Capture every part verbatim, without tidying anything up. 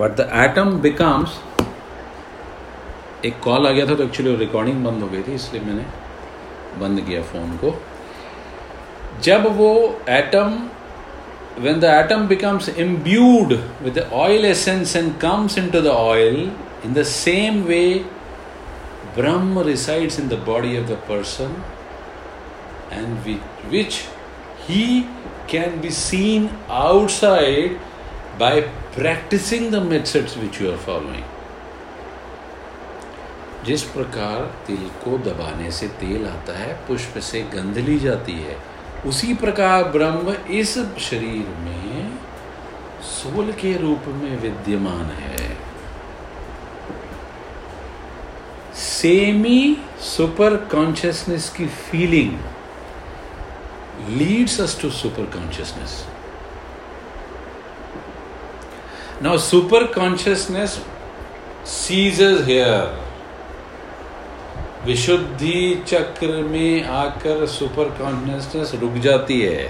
but the atom becomes, एक call आ गया था तो एक्चुअली रिकॉर्डिंग बंद हो गई थी इसलिए मैंने बंद किया फ़ोन को. जब वो atom, when the atom becomes imbued with the oil essence and comes into the oil, in the same way Brahma resides in the body of the person, and which he can be seen outside by practicing the methods which you are following. जिस प्रकार तिल को दबाने से तेल आता है, पुष्प से गंध ली जाती है, उसी प्रकार ब्रह्म इस शरीर में सोल के रूप में विद्यमान है. सेमी सुपर कॉन्शियसनेस की feeling leads us to super consciousness. Now super consciousness ceases here. विशुद्धि चक्र में आकर सुपर कॉन्शियसनेस रुक जाती है.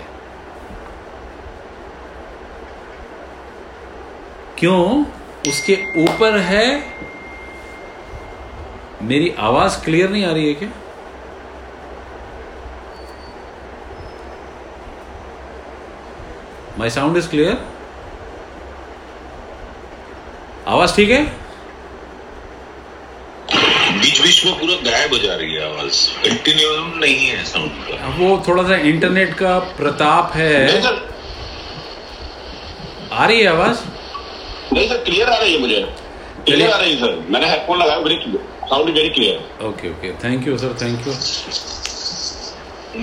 क्यों? उसके ऊपर है. मेरी आवाज क्लियर नहीं आ रही है क्या? My sound is clear? आवाज ठीक है? बीच बीच में पूरा गायब हो जा रही है आवाज, कंटिन्यू नहीं है साउंड का. वो थोड़ा सा इंटरनेट का प्रताप है. आ रही है आवाज? नहीं सर, क्लियर आ रही है, मुझे क्लियर आ रही है सर. मैंने हेडफोन लगाया, very clear sound, very clear. Okay okay, thank you sir, thank you.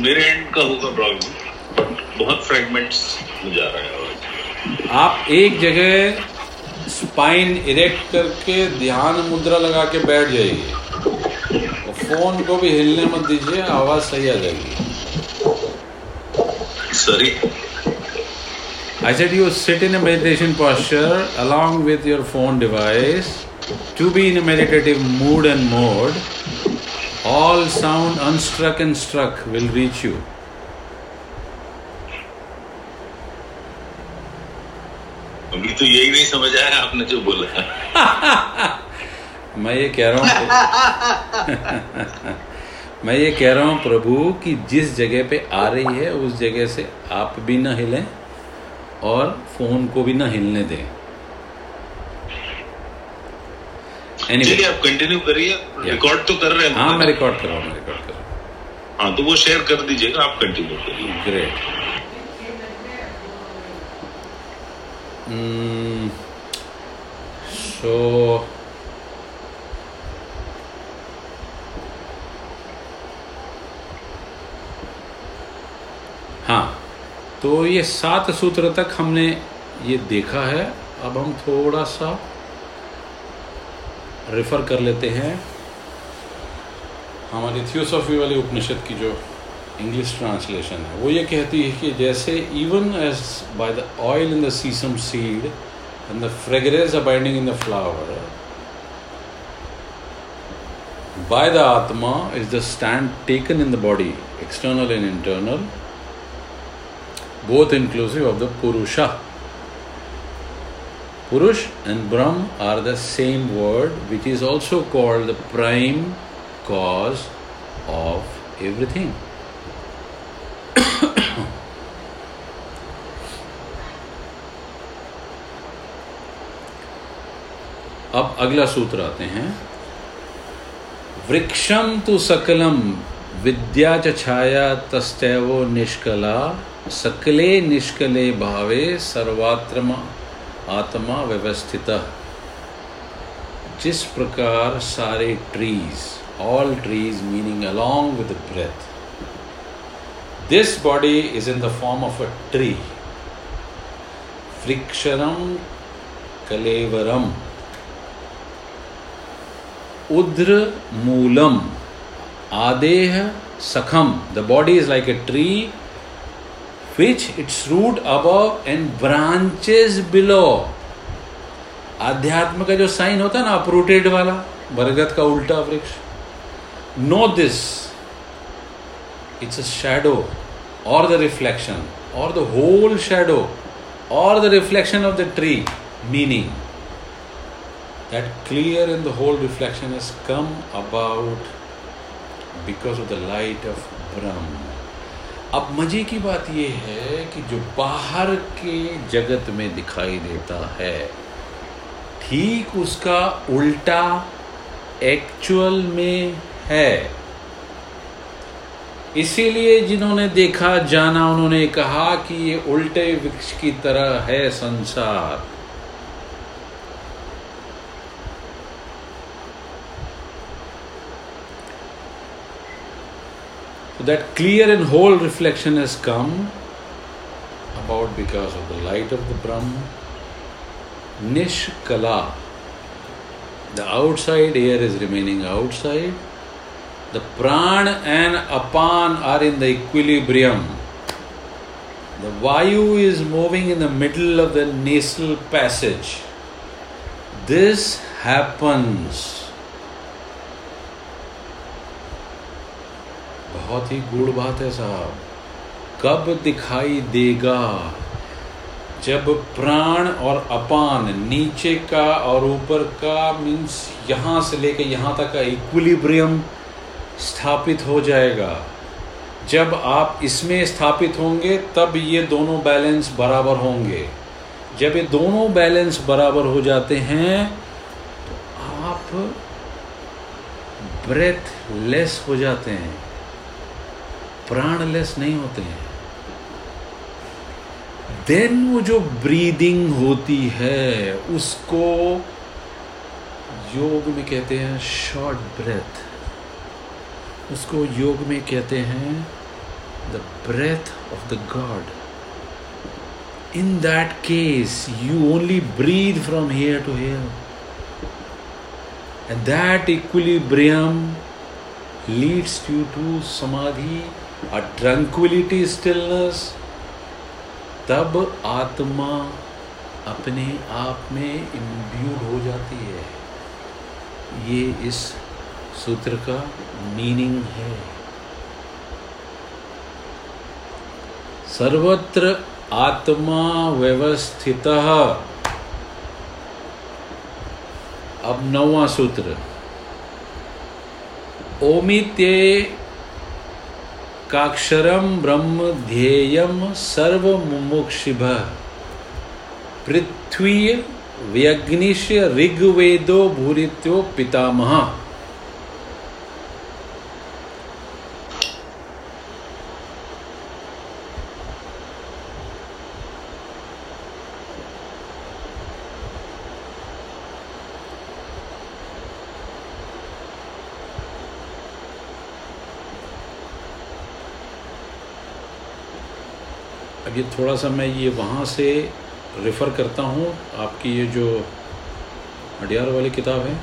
मेरे एंड का होगा प्रॉब्लम, बट बहुत फ्रेगमेंट्स हो जा रहा है आवाज. आप एक जगह स्पाइन इरेक्ट करके ध्यान मुद्रा लगा के बैठ जाइए, फोन को भी हिलने मत दीजिए, आवाज सही आ जाएगी. Sorry, I said you sit in a meditation posture along with your phone device to be in a meditative mood and mode. All sound unstruck and struck will reach you. अभी तो यही नहीं समझ आया आपने जो बोला. मैं ये कह रहा हूँ मैं ये कह रहा हूँ प्रभु कि जिस जगह पे आ रही है उस जगह से आप भी ना हिलें और फोन को भी ना हिलने दें. anyway, आप कंटिन्यू करिए. रिकॉर्ड तो कर रहे हैं? हाँ, मैं रिकॉर्ड कर रहा हूँ, मैं रिकॉर्ड कर रहा हूँ. हाँ, तो वो शेयर कर दीजिएगा, आप कंटिन्यू करिए. ग्रेट. सो हाँ, तो ये सात सूत्र तक हमने ये देखा है. अब हम थोड़ा सा रेफर कर लेते हैं हमारी थियोसॉफी वाली उपनिषद की जो इंग्लिश ट्रांसलेशन है. वो ये कहती है कि जैसे even as by the oil in the sesame seed and the fragrance abiding in the flower by the Atma is the stand taken in the body, external and internal, both inclusive of the Purusha. Purush and Brahm are the same word, which is also called the prime cause of everything. अब अगला सूत्र आते हैं. वृक्षम तु सकलम विद्या च छाया तस्तेवो निष्कला सकले निष्कले भावे सर्वात्म आत्मा व्यवस्थिता. जिस प्रकार सारे trees, all trees meaning along with breath, this body is in the form of a tree. वृक्षरम कलेवरम उद्र मूलम आदेह सखम. The body is like a tree which its root above and branches below. आध्यात्म का जो साइन होता है ना, अपरूटेड वाला, बरगद का उल्टा वृक्ष. Know this, it's a shadow or the reflection or the whole shadow or the reflection of the tree, meaning That clear and the whole reflection has come about because of the light of Brahman. अब मजे की बात ये है कि जो बाहर के जगत में दिखाई देता है ठीक उसका उल्टा एक्चुअल में है। इसीलिए जिन्होंने देखा जाना उन्होंने कहा कि ये उल्टे वृक्ष की तरह है संसार। So that clear and whole reflection has come about because of the light of the Brahman. Nishkala. The outside air is remaining outside. The Prana and Apana are in the equilibrium. The Vayu is moving in the middle of the nasal passage. This happens. बहुत ही गूढ़ बात है साहब। कब दिखाई देगा? जब प्राण और अपान नीचे का और ऊपर का मीन्स यहाँ से लेके यहाँ तक का इक्विलिब्रियम स्थापित हो जाएगा। जब आप इसमें स्थापित होंगे तब ये दोनों बैलेंस बराबर होंगे। जब ये दोनों बैलेंस बराबर हो जाते हैं तो आप ब्रेथलेस हो जाते हैं, प्राणलेस नहीं होते हैं। देन वो जो ब्रीदिंग होती है उसको योग में कहते हैं शॉर्ट ब्रेथ, उसको योग में कहते हैं the breath of the God. In that case you only breathe from here to here and that equilibrium leads you to samadhi, a tranquility, stillness. तब आत्मा अपने आप में इम्ब्यूड हो जाती है। ये इस सूत्र का मीनिंग है। सर्वत्र आत्मा व्यवस्थितः। अब नौवां सूत्र ओमित्ये काक्षरम ब्रह्म ध्येयम सर्व मुमुक्षिभः पृथ्वी व्यग्निश ऋग्वेदो भूरित्यो पितामह। ये थोड़ा सा मैं ये वहाँ से रेफ़र करता हूँ आपकी ये जो अडियार वाली किताब है।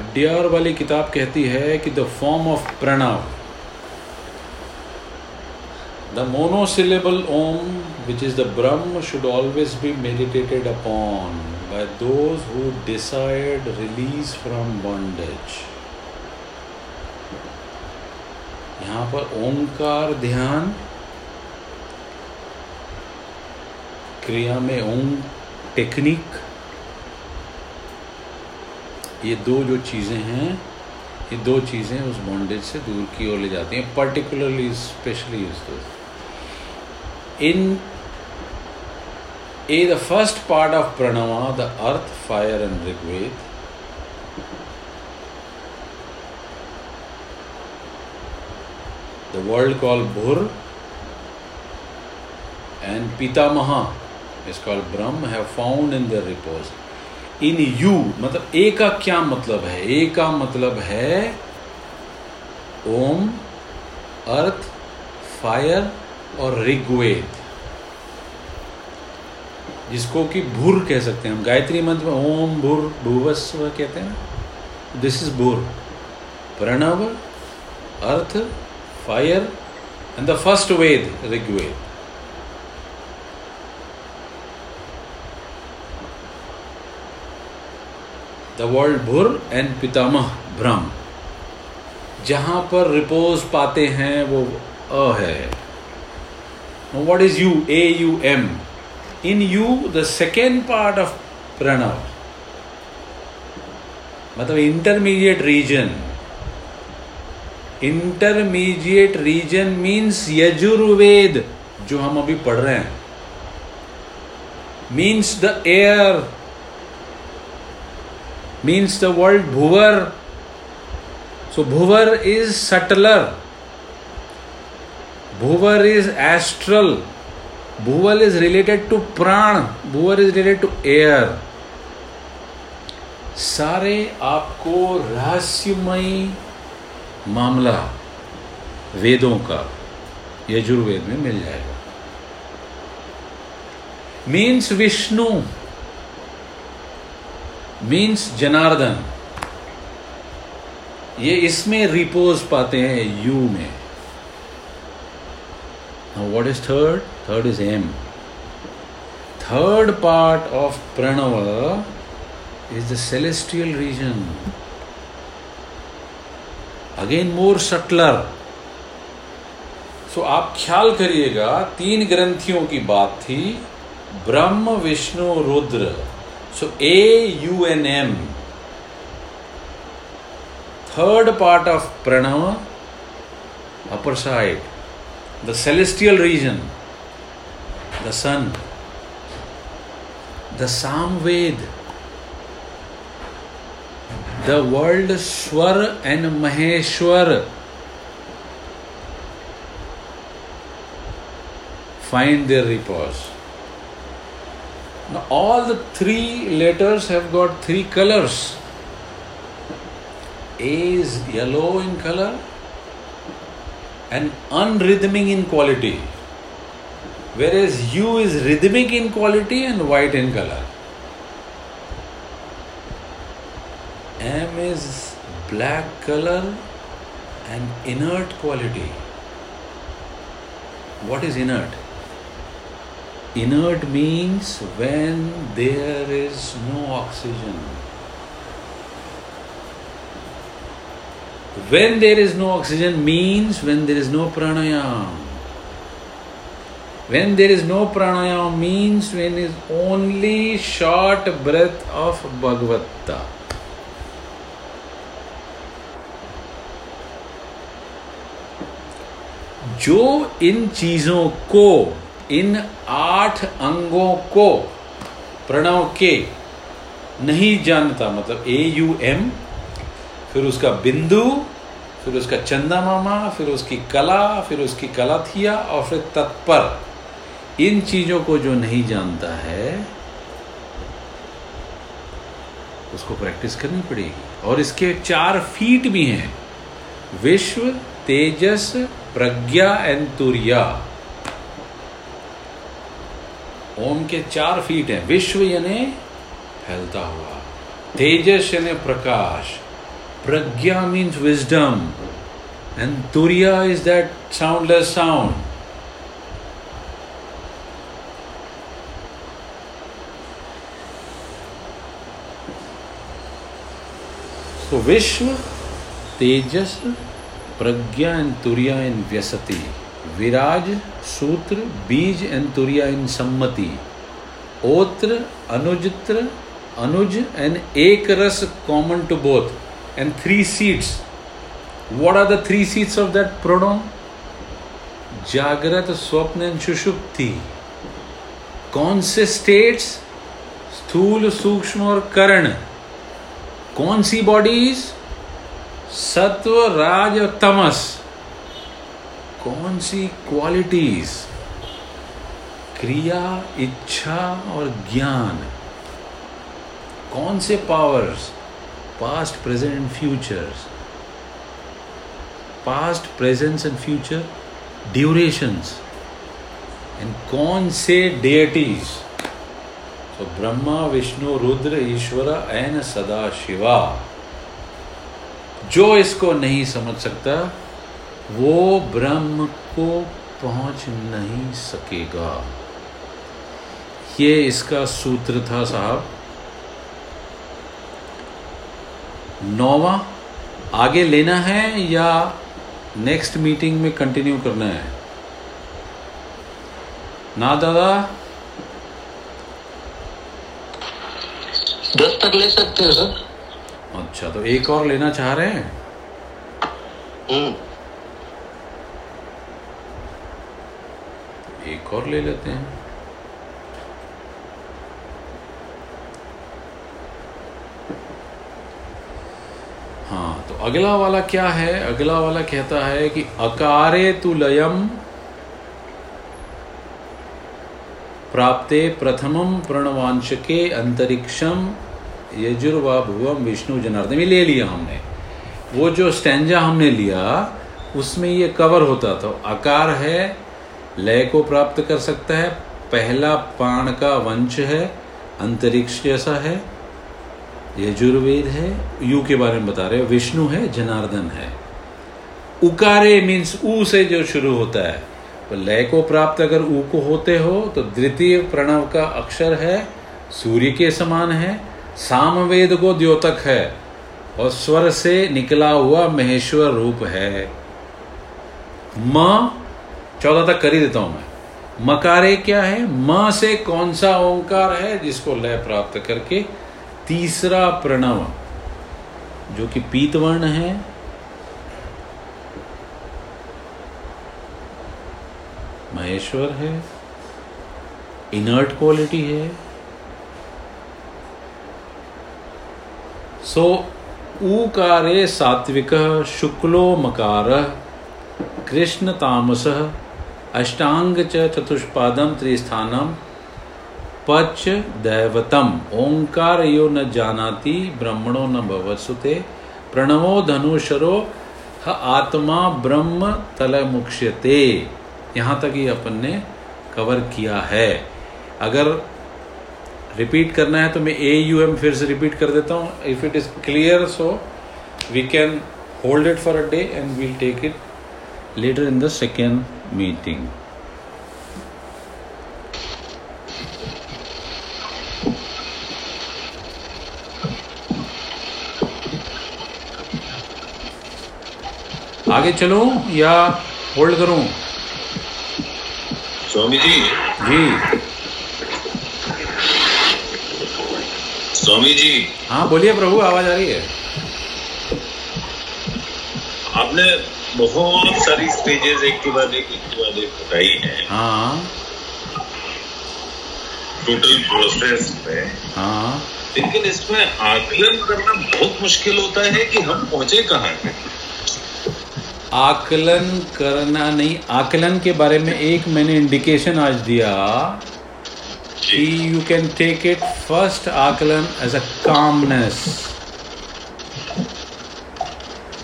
अडियार वाली किताब कहती है कि the form of Pranav, the monosyllable Om which is the Brahma should always be meditated upon by those who decide release from bondage. यहाँ पर ओंकार ध्यान, क्रिया में ओम टेक्निक, ये दो जो चीज़ें हैं ये दो चीज़ें उस बॉन्डेज से दूर की ओर ले जाती हैं, पर्टिकुलरली स्पेशली उसको। In a the first part of Pranava the earth fire and Rigveda the world called Bhur and Pitamaha is called Brahm have found in their repose. In you, मतलब ए का क्या मतलब है? ए का मतलब है ओम, अर्थ, फायर और ऋग्वेद, जिसको कि भूर कह सकते हैं हम। गायत्री मंत्र में ओम भूर भुवस्व कहते हैं। दिस इज भूर, प्रणव, अर्थ, fire and the first Ved, Rigveda. The world Bhur and Pitamah Brahm. जहाँ पर रिपोज पाते हैं वो अ है। What is you? A U M. in you the second part of Pranava, मतलब intermediate region. Intermediate region means Yajurved, जो हम अभी पढ़ रहे हैं, means the air, means the world Bhuvar. So Bhuvar is subtler, Bhuvar is astral, Bhuvar is related to Pran, Bhuvar is related to air. सारे आपको रहस्यमय मामला वेदों का यजुर्वेद में मिल जाएगा. मीन्स विष्णु, मीन्स जनार्दन, ये इसमें रिपोज पाते हैं यू में. Now what is third? Third is M. Third part of Pranava is the celestial region, again more subtler. So आप ख्याल करिएगा, तीन ग्रंथियों की बात थी, ब्रह्म Vishnu Rudra. So A U N M. Third part of Pranava, upper side, the celestial region, the sun, the Samaveda, the world Swar and Maheshwar. Find their repose. Now all the three letters have got three colors. A is yellow in color and unrhythmic in quality, whereas U is rhythmic in quality and white in color. M is black color and inert quality. What is inert? Inert means when there is no oxygen. When there is no oxygen means when there is no pranayam. When there is no pranayam means when is only short breath of Bhagavatta. जो इन चीजों को, इन आठ अंगों को प्रणव के नहीं जानता, मतलब ए यू एम, फिर उसका बिंदु, फिर उसका चंदामामा, फिर उसकी कला, फिर उसकी कलाथिया और फिर तत्पर, इन चीजों को जो नहीं जानता है उसको प्रैक्टिस करनी पड़ेगी. और इसके चार फीट भी हैं, विश्व, तेजस, प्रज्ञा एंड तुरिया. ओम के चार फीट हैं, विश्व यानी फैलता हुआ, तेजस यानी प्रकाश, प्रज्ञा मीन्स विजडम, एंड तुरिया is that soundless sound. So विश्व, Tejas, Prajna and Turiya in Vyasati, Viraj, Sutra, Bij and Turiya in Sammati, Otra, Anujitra, Anuj and Ekras common to both, and three seats. What are the three seats of that pronoun? Jagrat, Swapna and Sushupti. कौन से states? स्थूल, सूक्ष्म और करण. कौन सी bodies? सत्व, राज और तमस. कौन सी qualities? क्रिया, इच्छा और ज्ञान. कौन से powers? Past, present and future. Past, presence and future, durations. And कौन से डेटीज? तो ब्रह्मा, विष्णु, रुद्र, ईश्वरा एंड सदाशिवा. जो इसको नहीं समझ सकता वो ब्रह्म को पहुंच नहीं सकेगा. ये इसका सूत्र था साहब. नौवां आगे लेना है या नेक्स्ट मीटिंग में कंटिन्यू करना है? ना दादा, दस तक ले सकते हो सर। अच्छा, तो एक और लेना चाह रहे हैं। हम्म, एक और ले लेते हैं। हाँ, तो अगला वाला क्या है? अगला वाला कहता है कि अकारे तु लयम प्राप्ते प्रथमम प्रणवांशके अंतरिक्षम यजुर्वा भुवम विष्णु जनार्दन। ये ले लिया हमने, वो जो स्टैंजा हमने लिया उसमें ये कवर होता था। आकार है, लय को प्राप्त कर सकता है, पहला प्राण का वंश है, अंतरिक्ष जैसा है, यजुर्वेद है, यू के बारे में बता रहे हो, विष्णु है, जनार्दन है। उकारे मीन्स ऊ से जो शुरू होता है, तो लय को प्राप्त अगर ऊ को होते हो तो द्वितीय प्रणव का अक्षर है, सूर्य के समान है, सामवेद को द्योतक है और स्वर से निकला हुआ महेश्वर रूप है। म चौदह तक कर ही देता हूं मैं। मकारे क्या है? म से कौन सा ओंकार है जिसको लय प्राप्त करके तीसरा प्रणव जो कि पीतवर्ण है, महेश्वर है, इनर्ट क्वालिटी है। सो ऊकारे सात्विकः शुक्लो मकारः कृष्ण तामसः अष्टांग च चतुष्पादम त्रिस्थानम पच दैवतम ओंकार यो न जानाति ब्रह्मणो न भवसुते प्रणवो धनुषरो ह आत्मा ब्रह्म तलमुक्ष्यते। यहाँ तक ही अपन ने कवर किया है। अगर रिपीट करना है तो मैं ए यू एम फिर से रिपीट कर देता हूँ। If it is clear so we can hold it for a day and we'll take it later in the second meeting. आगे चलूँ या होल्ड करूँ? स्वामी जी जी स्वामी जी हाँ बोलिए प्रभु, आवाज आ रही है। आपने बहुत सारी स्टेजेस एक के बाद एक के बाद एक बताई है। हाँ, टोटल प्रोसेस में। हाँ, लेकिन इसमें आकलन करना बहुत मुश्किल होता है कि हम पहुंचे कहाँ हैं। आकलन करना नहीं, आकलन के बारे में एक मैंने इंडिकेशन आज दिया कि you can take it first आकलन एज अ कामनेस।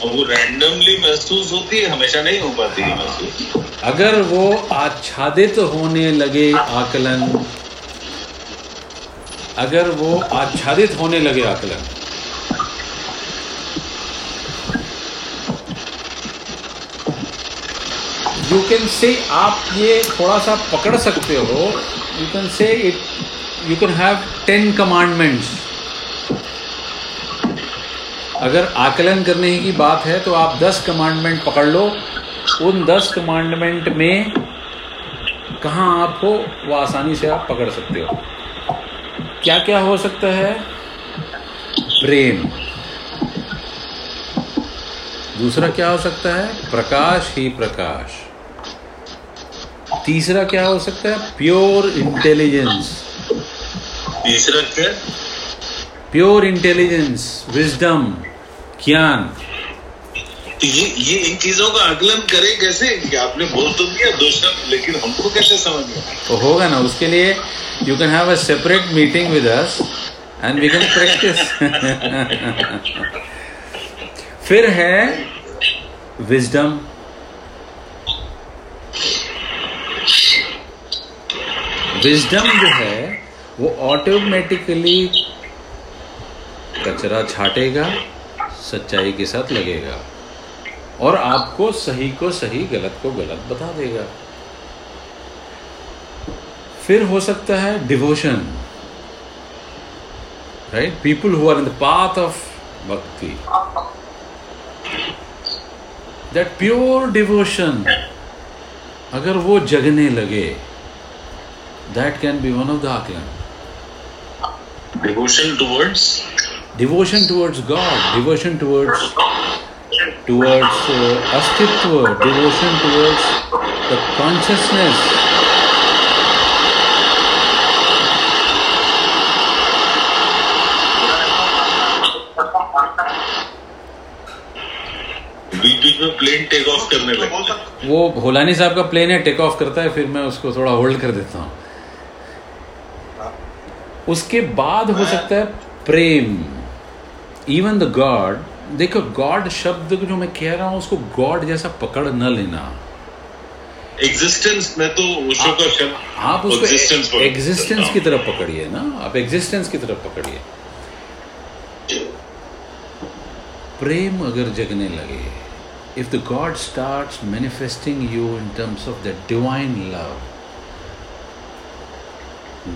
और वो रैंडमली महसूस होती है, हमेशा नहीं हो पाती है महसूस। अगर वो आच्छादित होने लगे आकलन, अगर वो आच्छादित होने लगे आकलन यू कैन से आप ये थोड़ा सा पकड़ सकते हो। You can say it, you can have ten commandments. अगर आकलन करने की बात है तो आप दस कमांडमेंट पकड़ लो। उन दस कमांडमेंट में कहाँ आपको वो आसानी से आप पकड़ सकते हो। क्या क्या हो सकता है? प्रेम। दूसरा क्या हो सकता है? प्रकाश ही प्रकाश। तीसरा क्या हो सकता है? Pure intelligence. तीसरा क्या? प्योर इंटेलिजेंस, विजडम, ज्ञान। ये ये इन चीजों का आकलन करें कैसे कि आपने बोल तो दिया दो शब्द, लेकिन हमको कैसे समझ में होगा ना? उसके लिए you can have a separate meeting with us and we can practice. फिर है विजडम। विजडम जो है वो ऑटोमेटिकली कचरा छाटेगा, सच्चाई के साथ लगेगा और आपको सही को सही, गलत को गलत बता देगा। फिर हो सकता है devotion, right? People who are in the path of bhakti, that pure devotion अगर वो जगने लगे, that can be one of the आकलन। Devotion towards? Devotion towards God, devotion towards towards uh, Astitva, devotion towards the consciousness. Plane take off करने लगता है। वो भोलानी साहब का प्लेन है, टेक ऑफ करता है, फिर मैं उसको थोड़ा होल्ड कर देता हूँ। उसके बाद हो सकता है प्रेम, इवन द गॉड। देखो गॉड शब्द जो मैं कह रहा हूँ उसको गॉड जैसा पकड़ न लेना। एग्जिस्टेंस में तो उसको का शब्द आप उसको एग्जिस्टेंस की तरफ पकड़िए ना, आप एग्जिस्टेंस की तरफ पकड़िए। प्रेम अगर जगने लगे, if the God starts manifesting you in terms of the divine love,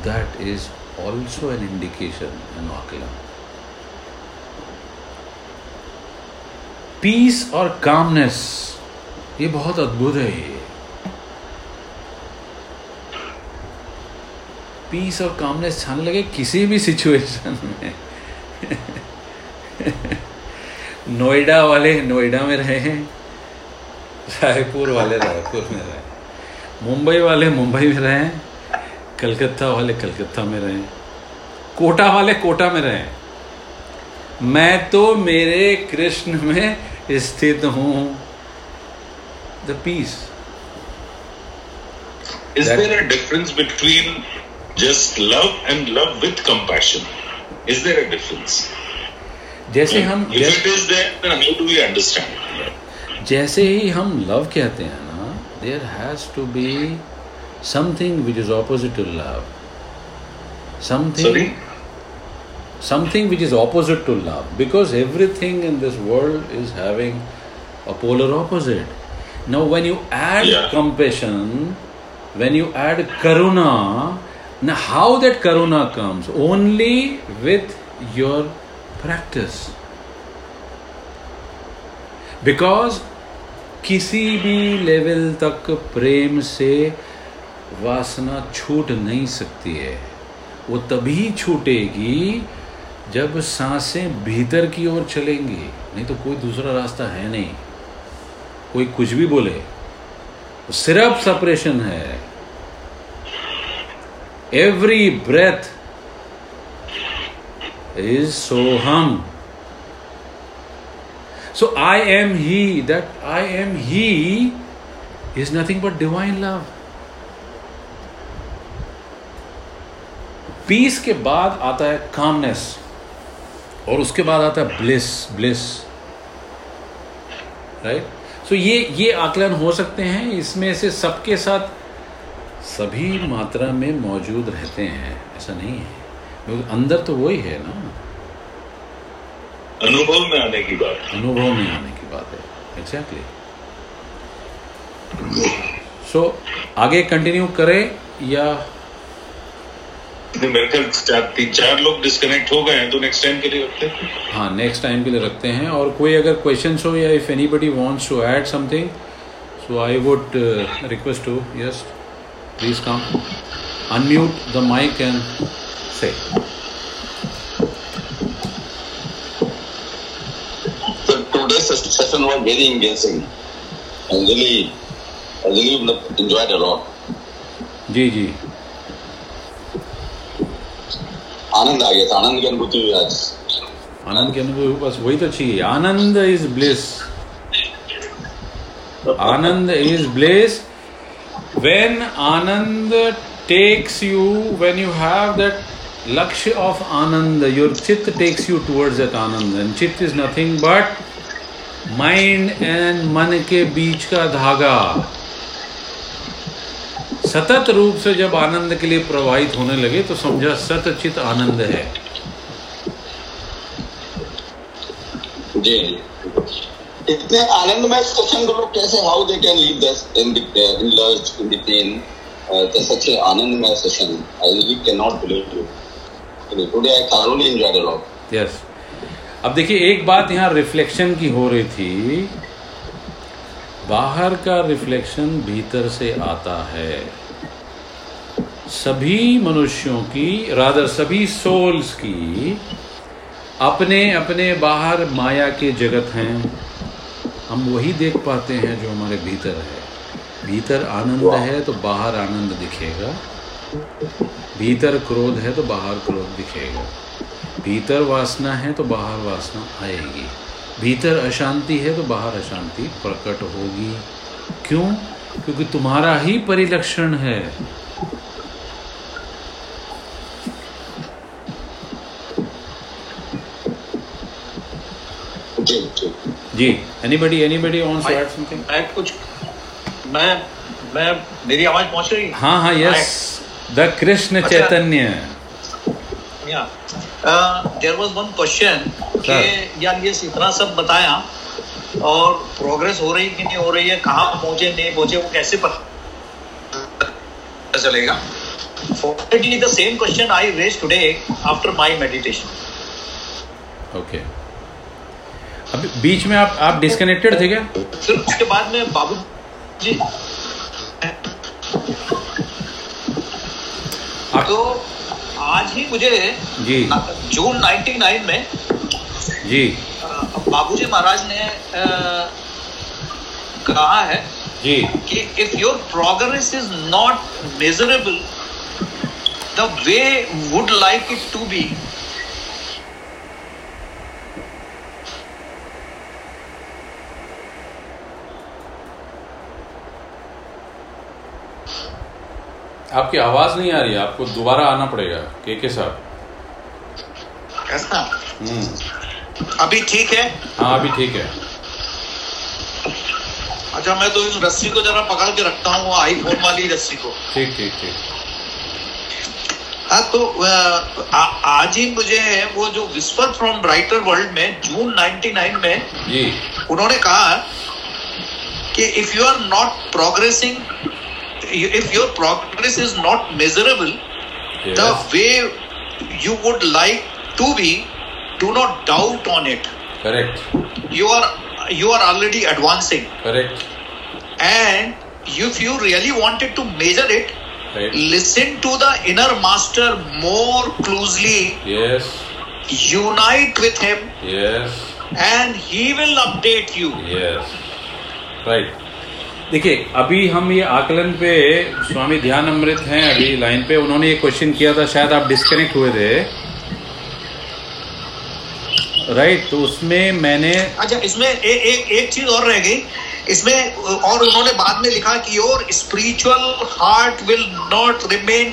that is also an indication, an akala. Peace और calmness, ये बहुत अद्भुत है। ये peace और calmness छाने लगे किसी भी सिचुएशन में। नोएडा वाले नोएडा में रहे हैं, रायपुर वाले रायपुर में रहे, मुंबई वाले मुंबई में रहे हैं, कलकत्ता वाले कलकत्ता में रहे, कोटा वाले कोटा में रहे। मैं तो मेरे कृष्ण में स्थित हूँ। The peace. Is there a difference between just love and love with compassion? Is there a difference? जैसे हम जैसे ही हम लव कहते हैं ना, there has to be something which is opposite to love. Something. Sorry? Something which is opposite to love. Because everything in this world is having a polar opposite. Now when you add yeah. compassion, when you add karuna, now how that karuna comes? Only with your practice. Because किसी भी level तक प्रेम से वासना छूट नहीं सकती है। वो तभी छूटेगी जब सांसें भीतर की ओर चलेंगी, नहीं तो कोई दूसरा रास्ता है नहीं। कोई कुछ भी बोले, सिर्फ सेपरेशन है। Every breath is Soham. So I am he, that I am he is nothing but divine love. Peace के बाद आता है कामनेस, और उसके बाद आता है ब्लिस। Bliss, right? सो ये ये आकलन हो सकते हैं। इसमें से सबके साथ सभी मात्रा में मौजूद रहते हैं, ऐसा नहीं है। अंदर तो वही है ना। अनुभव में आने की बात अनुभव में आने की बात है। एग्जैक्टली। सो आगे कंटिन्यू करें या मेरे ख्याल तीन चार लोग डिस्कनेक्ट हो गए हैं, तो नेक्स्ट टाइम के लिए रखते हैं। हाँ, नेक्स्ट टाइम के लिए रखते हैं। और कोई अगर क्वेश्चंस हो या if anybody wants to add something, so I would request to, yes please come unmute the mic and say. Today's session was very engaging and really I really enjoyed a lot. जी जी, आनंद आ गया था। आनंद की अनुभूति हुई आज। आनंद की अनुभूति, बस वही तो चाहिए। आनंद is bliss. Ananda is bliss. When Ananda takes you, when you have that lakshya of Ananda, your chit takes you towards that Ananda, and chit is nothing but mind and मन के बीच का धागा। सतत रूप से जब आनंद के लिए प्रवाहित होने लगे तो समझा सत चित आनंद है। जी, इतने आनंद में सेशन को लोग कैसे, how they can leave this in the large in the pain, that such a आनंद में session, I really can not believe you. Today I thoroughly enjoyed it all. Yes. अब देखिए, एक बात यहाँ रिफ्लेक्शन की हो रही थी। बाहर का रिफ्लेक्शन भीतर से आता है, सभी मनुष्यों की, रादर सभी सोल्स की अपने अपने बाहर माया के जगत हैं। हम वही देख पाते हैं जो हमारे भीतर है। भीतर आनंद है तो बाहर आनंद दिखेगा, भीतर क्रोध है तो बाहर क्रोध दिखेगा, भीतर वासना है तो बाहर वासना आएगी, भीतर अशांति है तो बाहर अशांति प्रकट होगी। क्यों? क्योंकि तुम्हारा ही परिलक्षण है। जी, anybody anybody wants to add something? मैं कुछ मैं मैं मेरी आवाज पहुंच रही? हाँ हाँ, यस, द कृष्ण चैतन्य। या देयर वाज वन क्वेश्चन कि यार ये इतना सब बताया और प्रोग्रेस हो रही कि नहीं हो रही है, कहाँ पहुंचे नहीं पहुंचे वो कैसे पता चलेगा? Fortunately, the same question I raised today after my meditation. Okay. अभी बीच में आप आप डिस्कनेक्टेड थे क्या? फिर उसके बाद में बाबू जी आप... तो आज ही मुझे जी जून नाइन्टी नाइन में जी बाबूजी महाराज ने आ, कहा है जी कि if your progress is not measurable the way would like it to be, आपकी आवाज नहीं आ रही है, आपको दोबारा आना पड़ेगा के के साहब। ऐसा अभी ठीक है? हाँ अभी ठीक है। अच्छा, मैं तो इस रस्सी को जरा पकड़ के रखता हूँ, आईफोन वाली रस्सी को। ठीक ठीक ठीक। हाँ तो आ, आज ही मुझे वो जो विस्पर फ्रॉम ब्राइटर वर्ल्ड में जून नाइन्टी नाइन में जी उन्होंने कहा कि if you are not progressing if your progress is not measurable, yes, the way you would like to be, do not doubt on it. Correct. You are you are already advancing. Correct. And if you really wanted to measure it, right, listen to the inner master more closely. Yes. Unite with him. Yes. And he will update you. Yes. Right. देखिए, अभी हम ये आकलन पे स्वामी ध्यान अमृत हैं अभी line पे, उन्होंने ये क्वेश्चन किया था, शायद आप डिस्कनेक्ट हुए थे, राइट? तो उसमें मैंने अच्छा इसमें ए, ए, एक चीज और रह गई इसमें, और उन्होंने बाद में लिखा कि your spiritual heart will not remain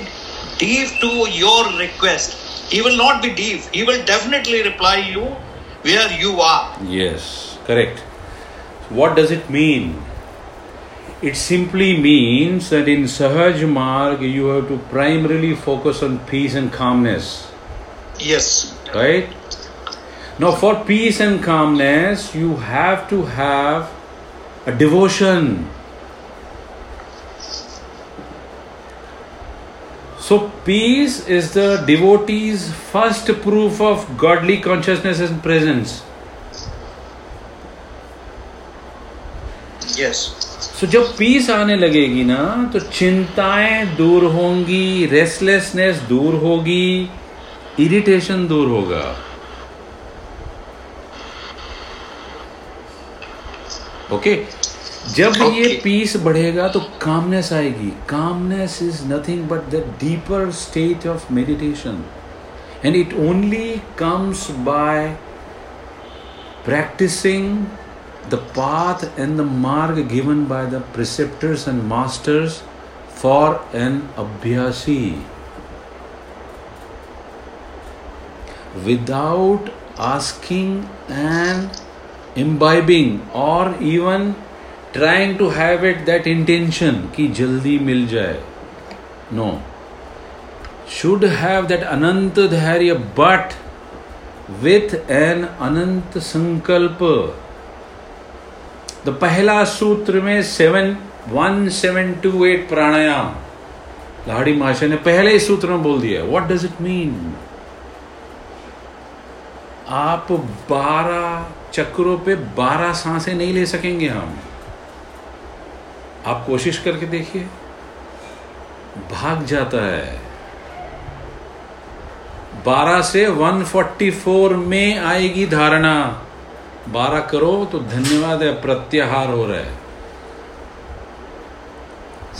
deaf to your request, he will not be deaf, he will definitely reply you where you are. Yes, correct. What does it mean? It simply means that in Sahaj Marg you have to primarily focus on peace and calmness. Yes. Right? Now for peace and calmness you have to have a devotion. So peace is the devotee's first proof of godly consciousness and presence. Yes. तो so, जब peace आने लगेगी ना तो चिंताएं दूर होंगी, restlessness दूर होगी, इरिटेशन दूर होगा। Okay okay? जब okay. ये पीस बढ़ेगा तो कामनेस आएगी। Calmness is nothing but the deeper state of meditation and it only comes by practising the path and the marg given by the preceptors and masters for an abhyasi. Without asking and imbibing or even trying to have it that intention ki jaldi mil jaye. No. Should have that anant dhairya but with an anant sankalpa. The पहला सूत्र में seven one seven two eight pranayama Lahiri Mahasaya ने पहले ही सूत्र में बोल दिया। What does it mean? आप बारह चक्रों पे बारह सांसें नहीं ले सकेंगे हम। आप कोशिश करके देखिए, भाग जाता है। बारह से एक सौ चौवालीस में आएगी धारणा। बारह करो तो धन्यवाद है, प्रत्याहार हो रहा है।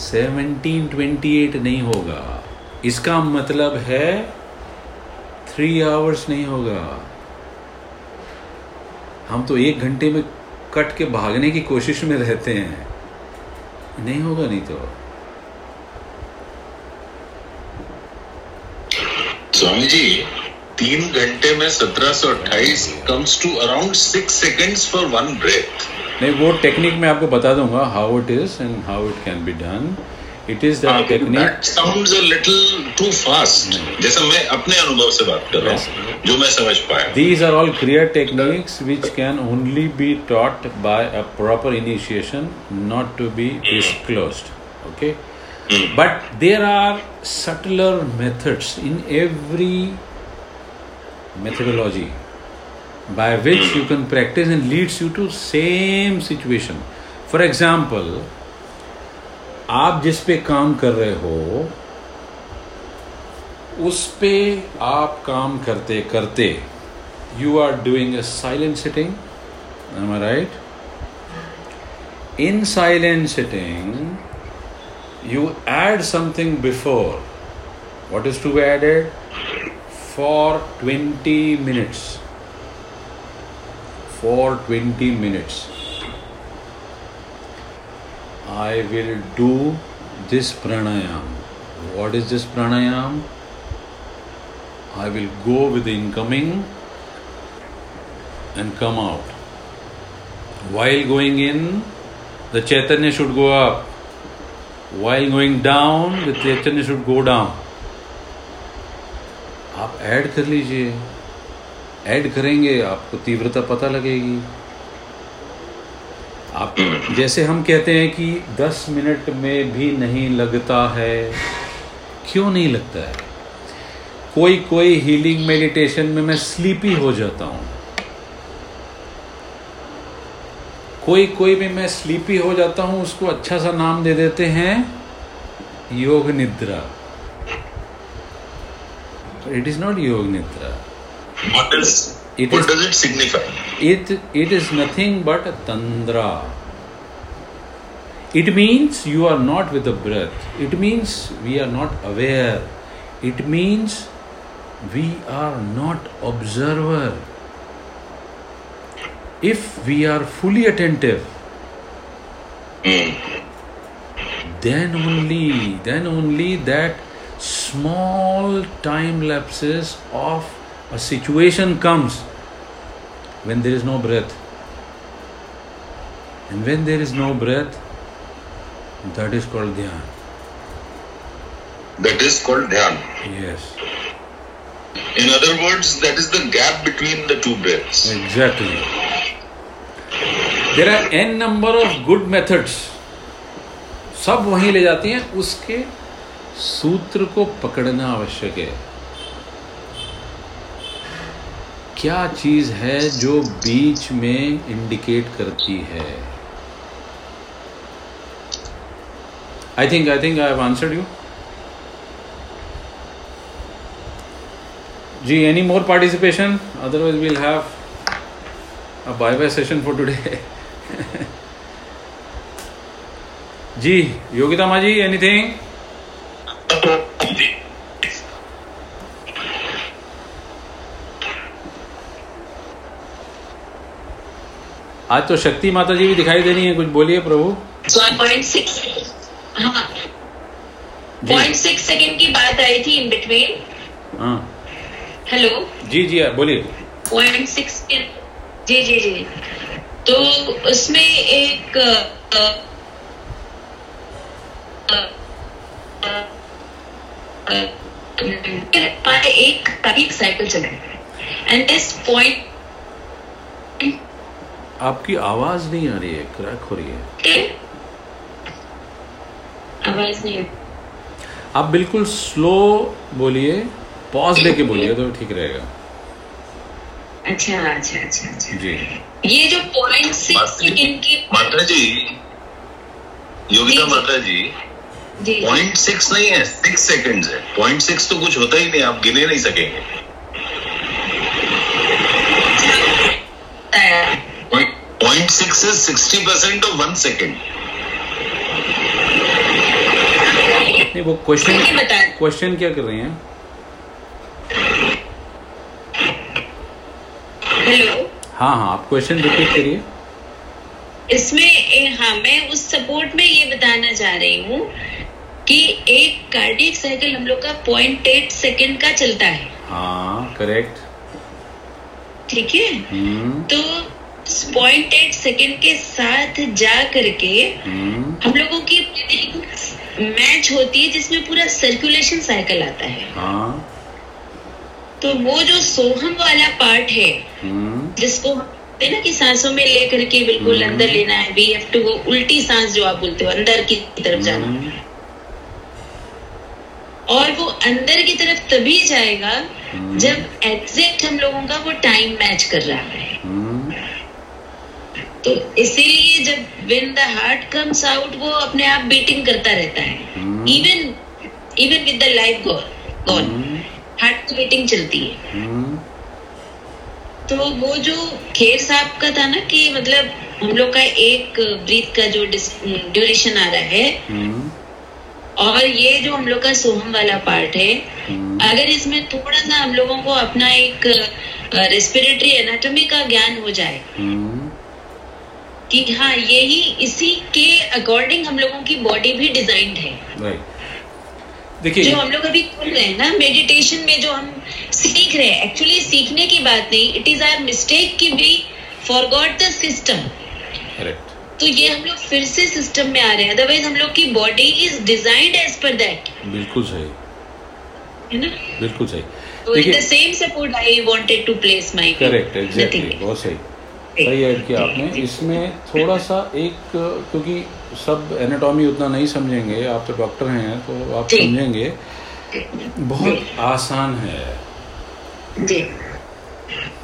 सत्रह अट्ठाईस नहीं होगा, इसका मतलब है थ्री आवर्स नहीं होगा। हम तो एक घंटे में कट के भागने की कोशिश में रहते हैं, नहीं होगा। नहीं तो स्वामी जी तीन घंटे में सत्रह सौ अट्ठाईस comes to around six seconds for one breath. नहीं, वो टेक्निक मैं आपको बता दूंगा, how it is and how it can be done. It is that technique sounds a little too fast, जैसा मैं अपने अनुभव से बात कर रहा हूँ, जो मैं समझ पाया। These are all clear techniques which can only be taught by a proper initiation, not to be disclosed, okay. But there are subtler methods in every methodology by which you can practice and leads you to same situation. For example, आप जिस पे काम कर रहे हो उस पे आप काम करते करते you are doing a silent sitting, am I right? In silent sitting you add something before. What is to be added? For twenty minutes. For twenty minutes. I will do this pranayam. What is this pranayam? I will go with the incoming and come out. While going in, the Chaitanya should go up. While going down, the Chaitanya should go down. आप add कर लीजिए, add करेंगे आपको तीव्रता पता लगेगी। आप जैसे हम कहते हैं कि दस मिनट में भी नहीं लगता है, क्यों नहीं लगता है? कोई कोई हीलिंग मेडिटेशन में मैं स्लीपी हो जाता हूँ, कोई कोई भी मैं स्लीपी हो जाता हूँ, उसको अच्छा सा नाम दे देते हैं योग nidra. It is not yoga nidra, it is it it is nothing but tandra. It means you are not with the breath, it means we are not aware, it means we are not observer. If we are fully attentive, then only, then only that small time lapses of a situation comes when there is no breath. And when there is no breath, that is called Dhyana. That is called Dhyana. Yes. In other words, that is the gap between the two breaths. Exactly. There are n number of good methods. सब वहीं ले जाती हैं, उसके सूत्र को पकड़ना आवश्यक है। क्या चीज़ है जो बीच में इंडिकेट करती है? I think, I think I have answered you. Ji, any more participation? Otherwise we'll have a bye-bye session for today. जी, योगिता माँ जी, एनीथिंग? आज तो शक्ति माता जी भी दिखाई दे रही है, कुछ बोलिए प्रभु। पॉइंट सिक्स सेकेंड की बात आई थी इन बिटवीन। हाँ, हेलो जी जी बोलिए। पॉइंट सिक्स जी जी जी तो उसमें एक आ, आ, आ, आ, एक एक साइकिल चले। एंड दिस पॉइंट, आपकी आवाज नहीं आ रही है, क्रैक हो रही है। okay? आवाज नहीं है। आप बिल्कुल स्लो बोलिए, पॉज लेके बोलिए तो ठीक रहेगा। अच्छा अच्छा अच्छा अच्छा जी, ये जो पॉइंट सिक्स सेकंड की माता जी, योगिता माता जी, पॉइंट सिक्स नहीं है, सिक्स सेकेंड है। पॉइंट सिक्स तो कुछ होता ही नहीं, आप गिने नहीं सकेंगे। Point six is sixty percent of one second. नहीं वो क्वेश्चन क्वेश्चन क्या कर रहे हैं? हेलो। हाँ हाँ आप क्वेश्चन रिपीट करिए। इसमें हाँ मैं उस सपोर्ट में ये बताना चाह रही हूँ कि एक कार्डियक साइकिल हम लोग का पॉइंट एट सेकेंड का चलता है। हाँ करेक्ट, ठीक है। तो पॉइंट एट सेकेंड के साथ जा करके हम लोगों की मैच होती है जिसमें पूरा सर्कुलेशन साइकिल आता है। हाँ। तो वो जो सोहम वाला पार्ट है जिसको ना कि सांसों में लेकर के बिल्कुल अंदर लेना है, वी हैव टू गो, उल्टी सांस जो आप बोलते हो, अंदर की तरफ जाना। और वो अंदर की तरफ तभी जाएगा जब एग्जैक्ट हम लोगों का वो टाइम मैच कर रहा है। तो इसीलिए जब when the heart comes out वो अपने आप बीटिंग करता रहता है। Even even with the life gone heart की बीटिंग चलती है। तो वो जो खेर साहब का था ना कि मतलब हम लोग का एक ब्रीथ का जो ड्यूरेशन आ रहा है और ये जो हम लोग का सोहम वाला पार्ट है, अगर इसमें थोड़ा सा हम लोगों को अपना एक रेस्पिरेटरी एनाटॉमी का ज्ञान हो जाए कि हाँ यही इसी के अकॉर्डिंग हम लोगों की बॉडी भी डिजाइंड है। देखिए जो हम लोग अभी कर रहे हैं ना मेडिटेशन में, जो हम सीख रहे हैं, एक्चुअली सीखने की बात नहीं, इट इज आवर मिस्टेक कि we forgot the system. Correct. तो ये हम लोग फिर से सिस्टम में आ रहे हैं, अदरवाइज हम लोग की body is designed as per that. बिल्कुल सही है ना, बिल्कुल सही। तो in the same support I wanted to place my. Correct, exactly, बहुत सही सही ऐड किया आपने। इसमें थोड़ा सा एक, क्योंकि सब एनाटॉमी उतना नहीं समझेंगे, आप तो डॉक्टर हैं तो आप समझेंगे, बहुत आसान है।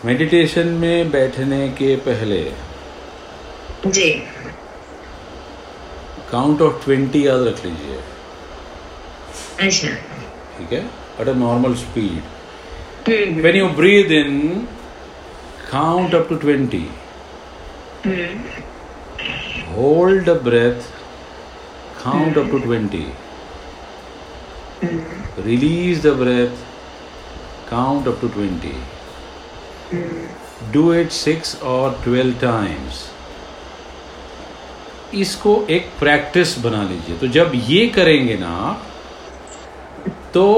मेडिटेशन में बैठने के पहले काउंट ऑफ ट्वेंटी याद रख लीजिए, ठीक है, at a normal speed. When you breathe in count up to twenty. Mm. Hold the breath. Count mm. up to twenty. Mm. Release the breath. Count up to twenty. Mm. Do it six or twelve times. इसको एक practice बना लीजिए। तो जब ये करेंगे ना तो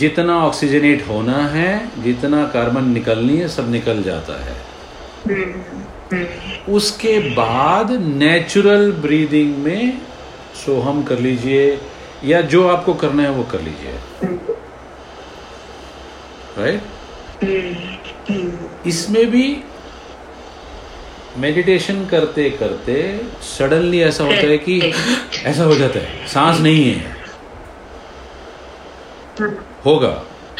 जितना ऑक्सीजनेट होना है, जितना कार्बन निकलनी है, सब निकल जाता है। उसके बाद नेचुरल ब्रीदिंग में सोहम कर लीजिए या जो आपको करना है वो कर लीजिए, राइट। इसमें भी मेडिटेशन करते करते सडनली ऐसा होता है कि ऐसा हो जाता है, सांस नहीं है, होगा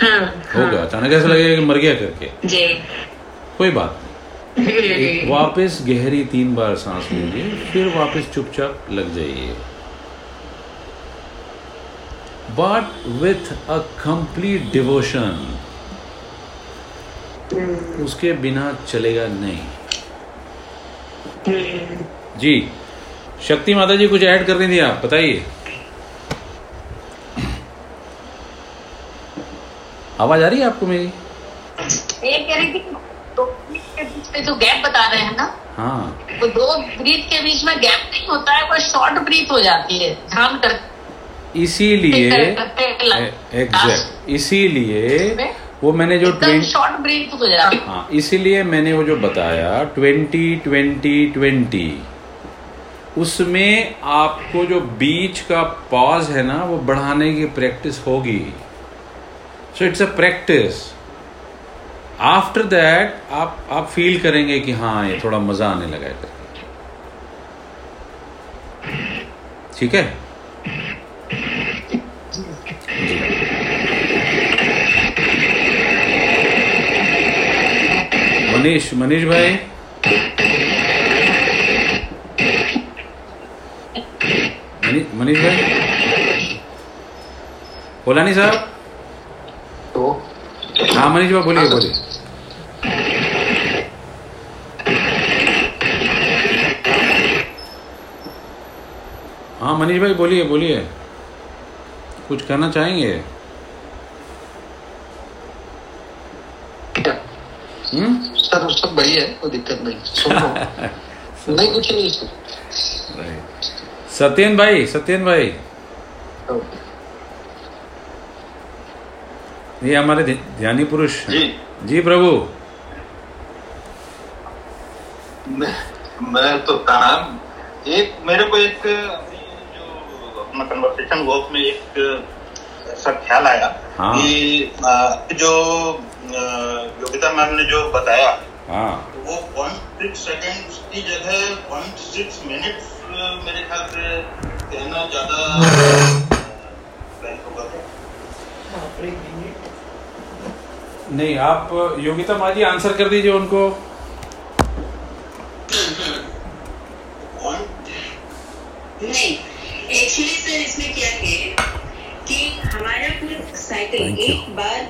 हाँ, होगा अचानक ऐसा लगेगा कि मर गया करके जी। कोई बात नहीं, वापस गहरी तीन बार सांस लीजिए, फिर वापस चुपचाप लग जाइए, but with a complete devotion. उसके बिना चलेगा नहीं जी। शक्ति माता जी कुछ ऐड करनी थी, आप बताइए। आवाज आ रही है आपको मेरी? ये कह रही थी दो ब्रीथ के बीच में जो गैप बता रहे हैं ना, हाँ, वो दो ब्रीथ के बीच में गैप नहीं होता है, वो शॉर्ट ब्रीथ हो जाती है ध्यान करते, इसीलिए एग्जैक्ट, इसीलिए वो मैंने जो शॉर्ट ब्रीथ हो जाती है, हाँ, इसीलिए मैंने वो जो बताया ट्वेंटी ट्वेंटी ट्वेंटी, उसमें आपको जो बीच का पॉज है ना वो बढ़ाने की प्रैक्टिस होगी। So it's a practice. After that आप आप फील करेंगे कि हाँ ये थोड़ा मजा आने लगा है, ठीक है मनीष मनीष भाई। मनीष मनीष भाई बोला नहीं साहब तो? हाँ मनीष बाबा बोलिए बोलिए। हाँ मनीष भाई बोलिए बोलिए, कुछ कहना चाहेंगे? हम्म सर सब बढ़िया है, कोई दिक्कत नहीं। नहीं कुछ नहीं सर। सत्येन भाई सत्येन भाई ये हमारे ध्यानी पुरुष जी, जी प्रभु। मैं, मैं तो कहा एक मेरे को एक जो अपना कन्वर्सेशन हुआ उसमें एक ऐसा ख्याल आया हाँ। कि जो योगिता मैम ने जो बताया हाँ। तो वो ज़ीरो पॉइंट सिक्स सेकंड्स की जगह ज़ीरो पॉइंट सिक्स मिनट्स मेरे ख्याल से कहना ज्यादा नहीं। आप योगिता माँ जी आंसर कर दीजिए उनको। नहीं एक्चुअली सर इसमें क्या है कि हमारा पूरा साइकिल एक बार